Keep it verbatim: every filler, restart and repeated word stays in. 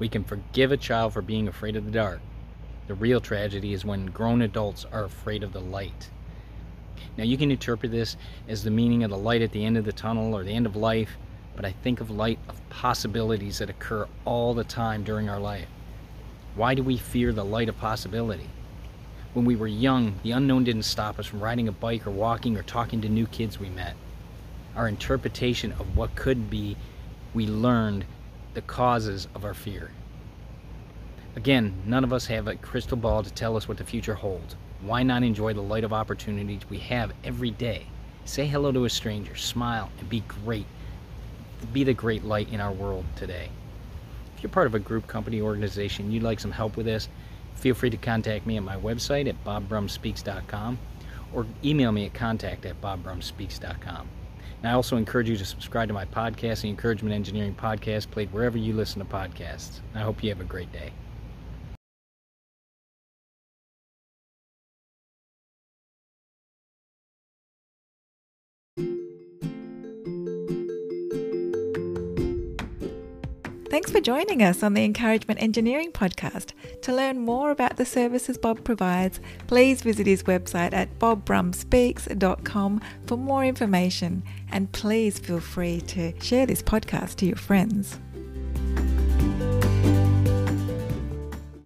We can forgive a child for being afraid of the dark. The real tragedy is when grown adults are afraid of the light. Now, you can interpret this as the meaning of the light at the end of the tunnel or the end of life, but I think of light of possibilities that occur all the time during our life. Why do we fear the light of possibility? When we were young, the unknown didn't stop us from riding a bike or walking or talking to new kids we met. Our interpretation of what could be, we learned the causes of our fear. Again, none of us have a crystal ball to tell us what the future holds. Why not enjoy the light of opportunities we have every day? Say hello to a stranger, smile, and be great. Be the great light in our world today. If you're part of a group, company, organization, you'd like some help with this, feel free to contact me at my website at Bob Brum Speaks dot com or email me at contact at Bob Brum Speaks dot com. And I also encourage you to subscribe to my podcast, the Encouragement Engineering Podcast, played wherever you listen to podcasts. I hope you have a great day. Thanks for joining us on the Encouragement Engineering Podcast. To learn more about the services Bob provides, please visit his website at Bob Brum Speaks dot com for more information. And please feel free to share this podcast to your friends.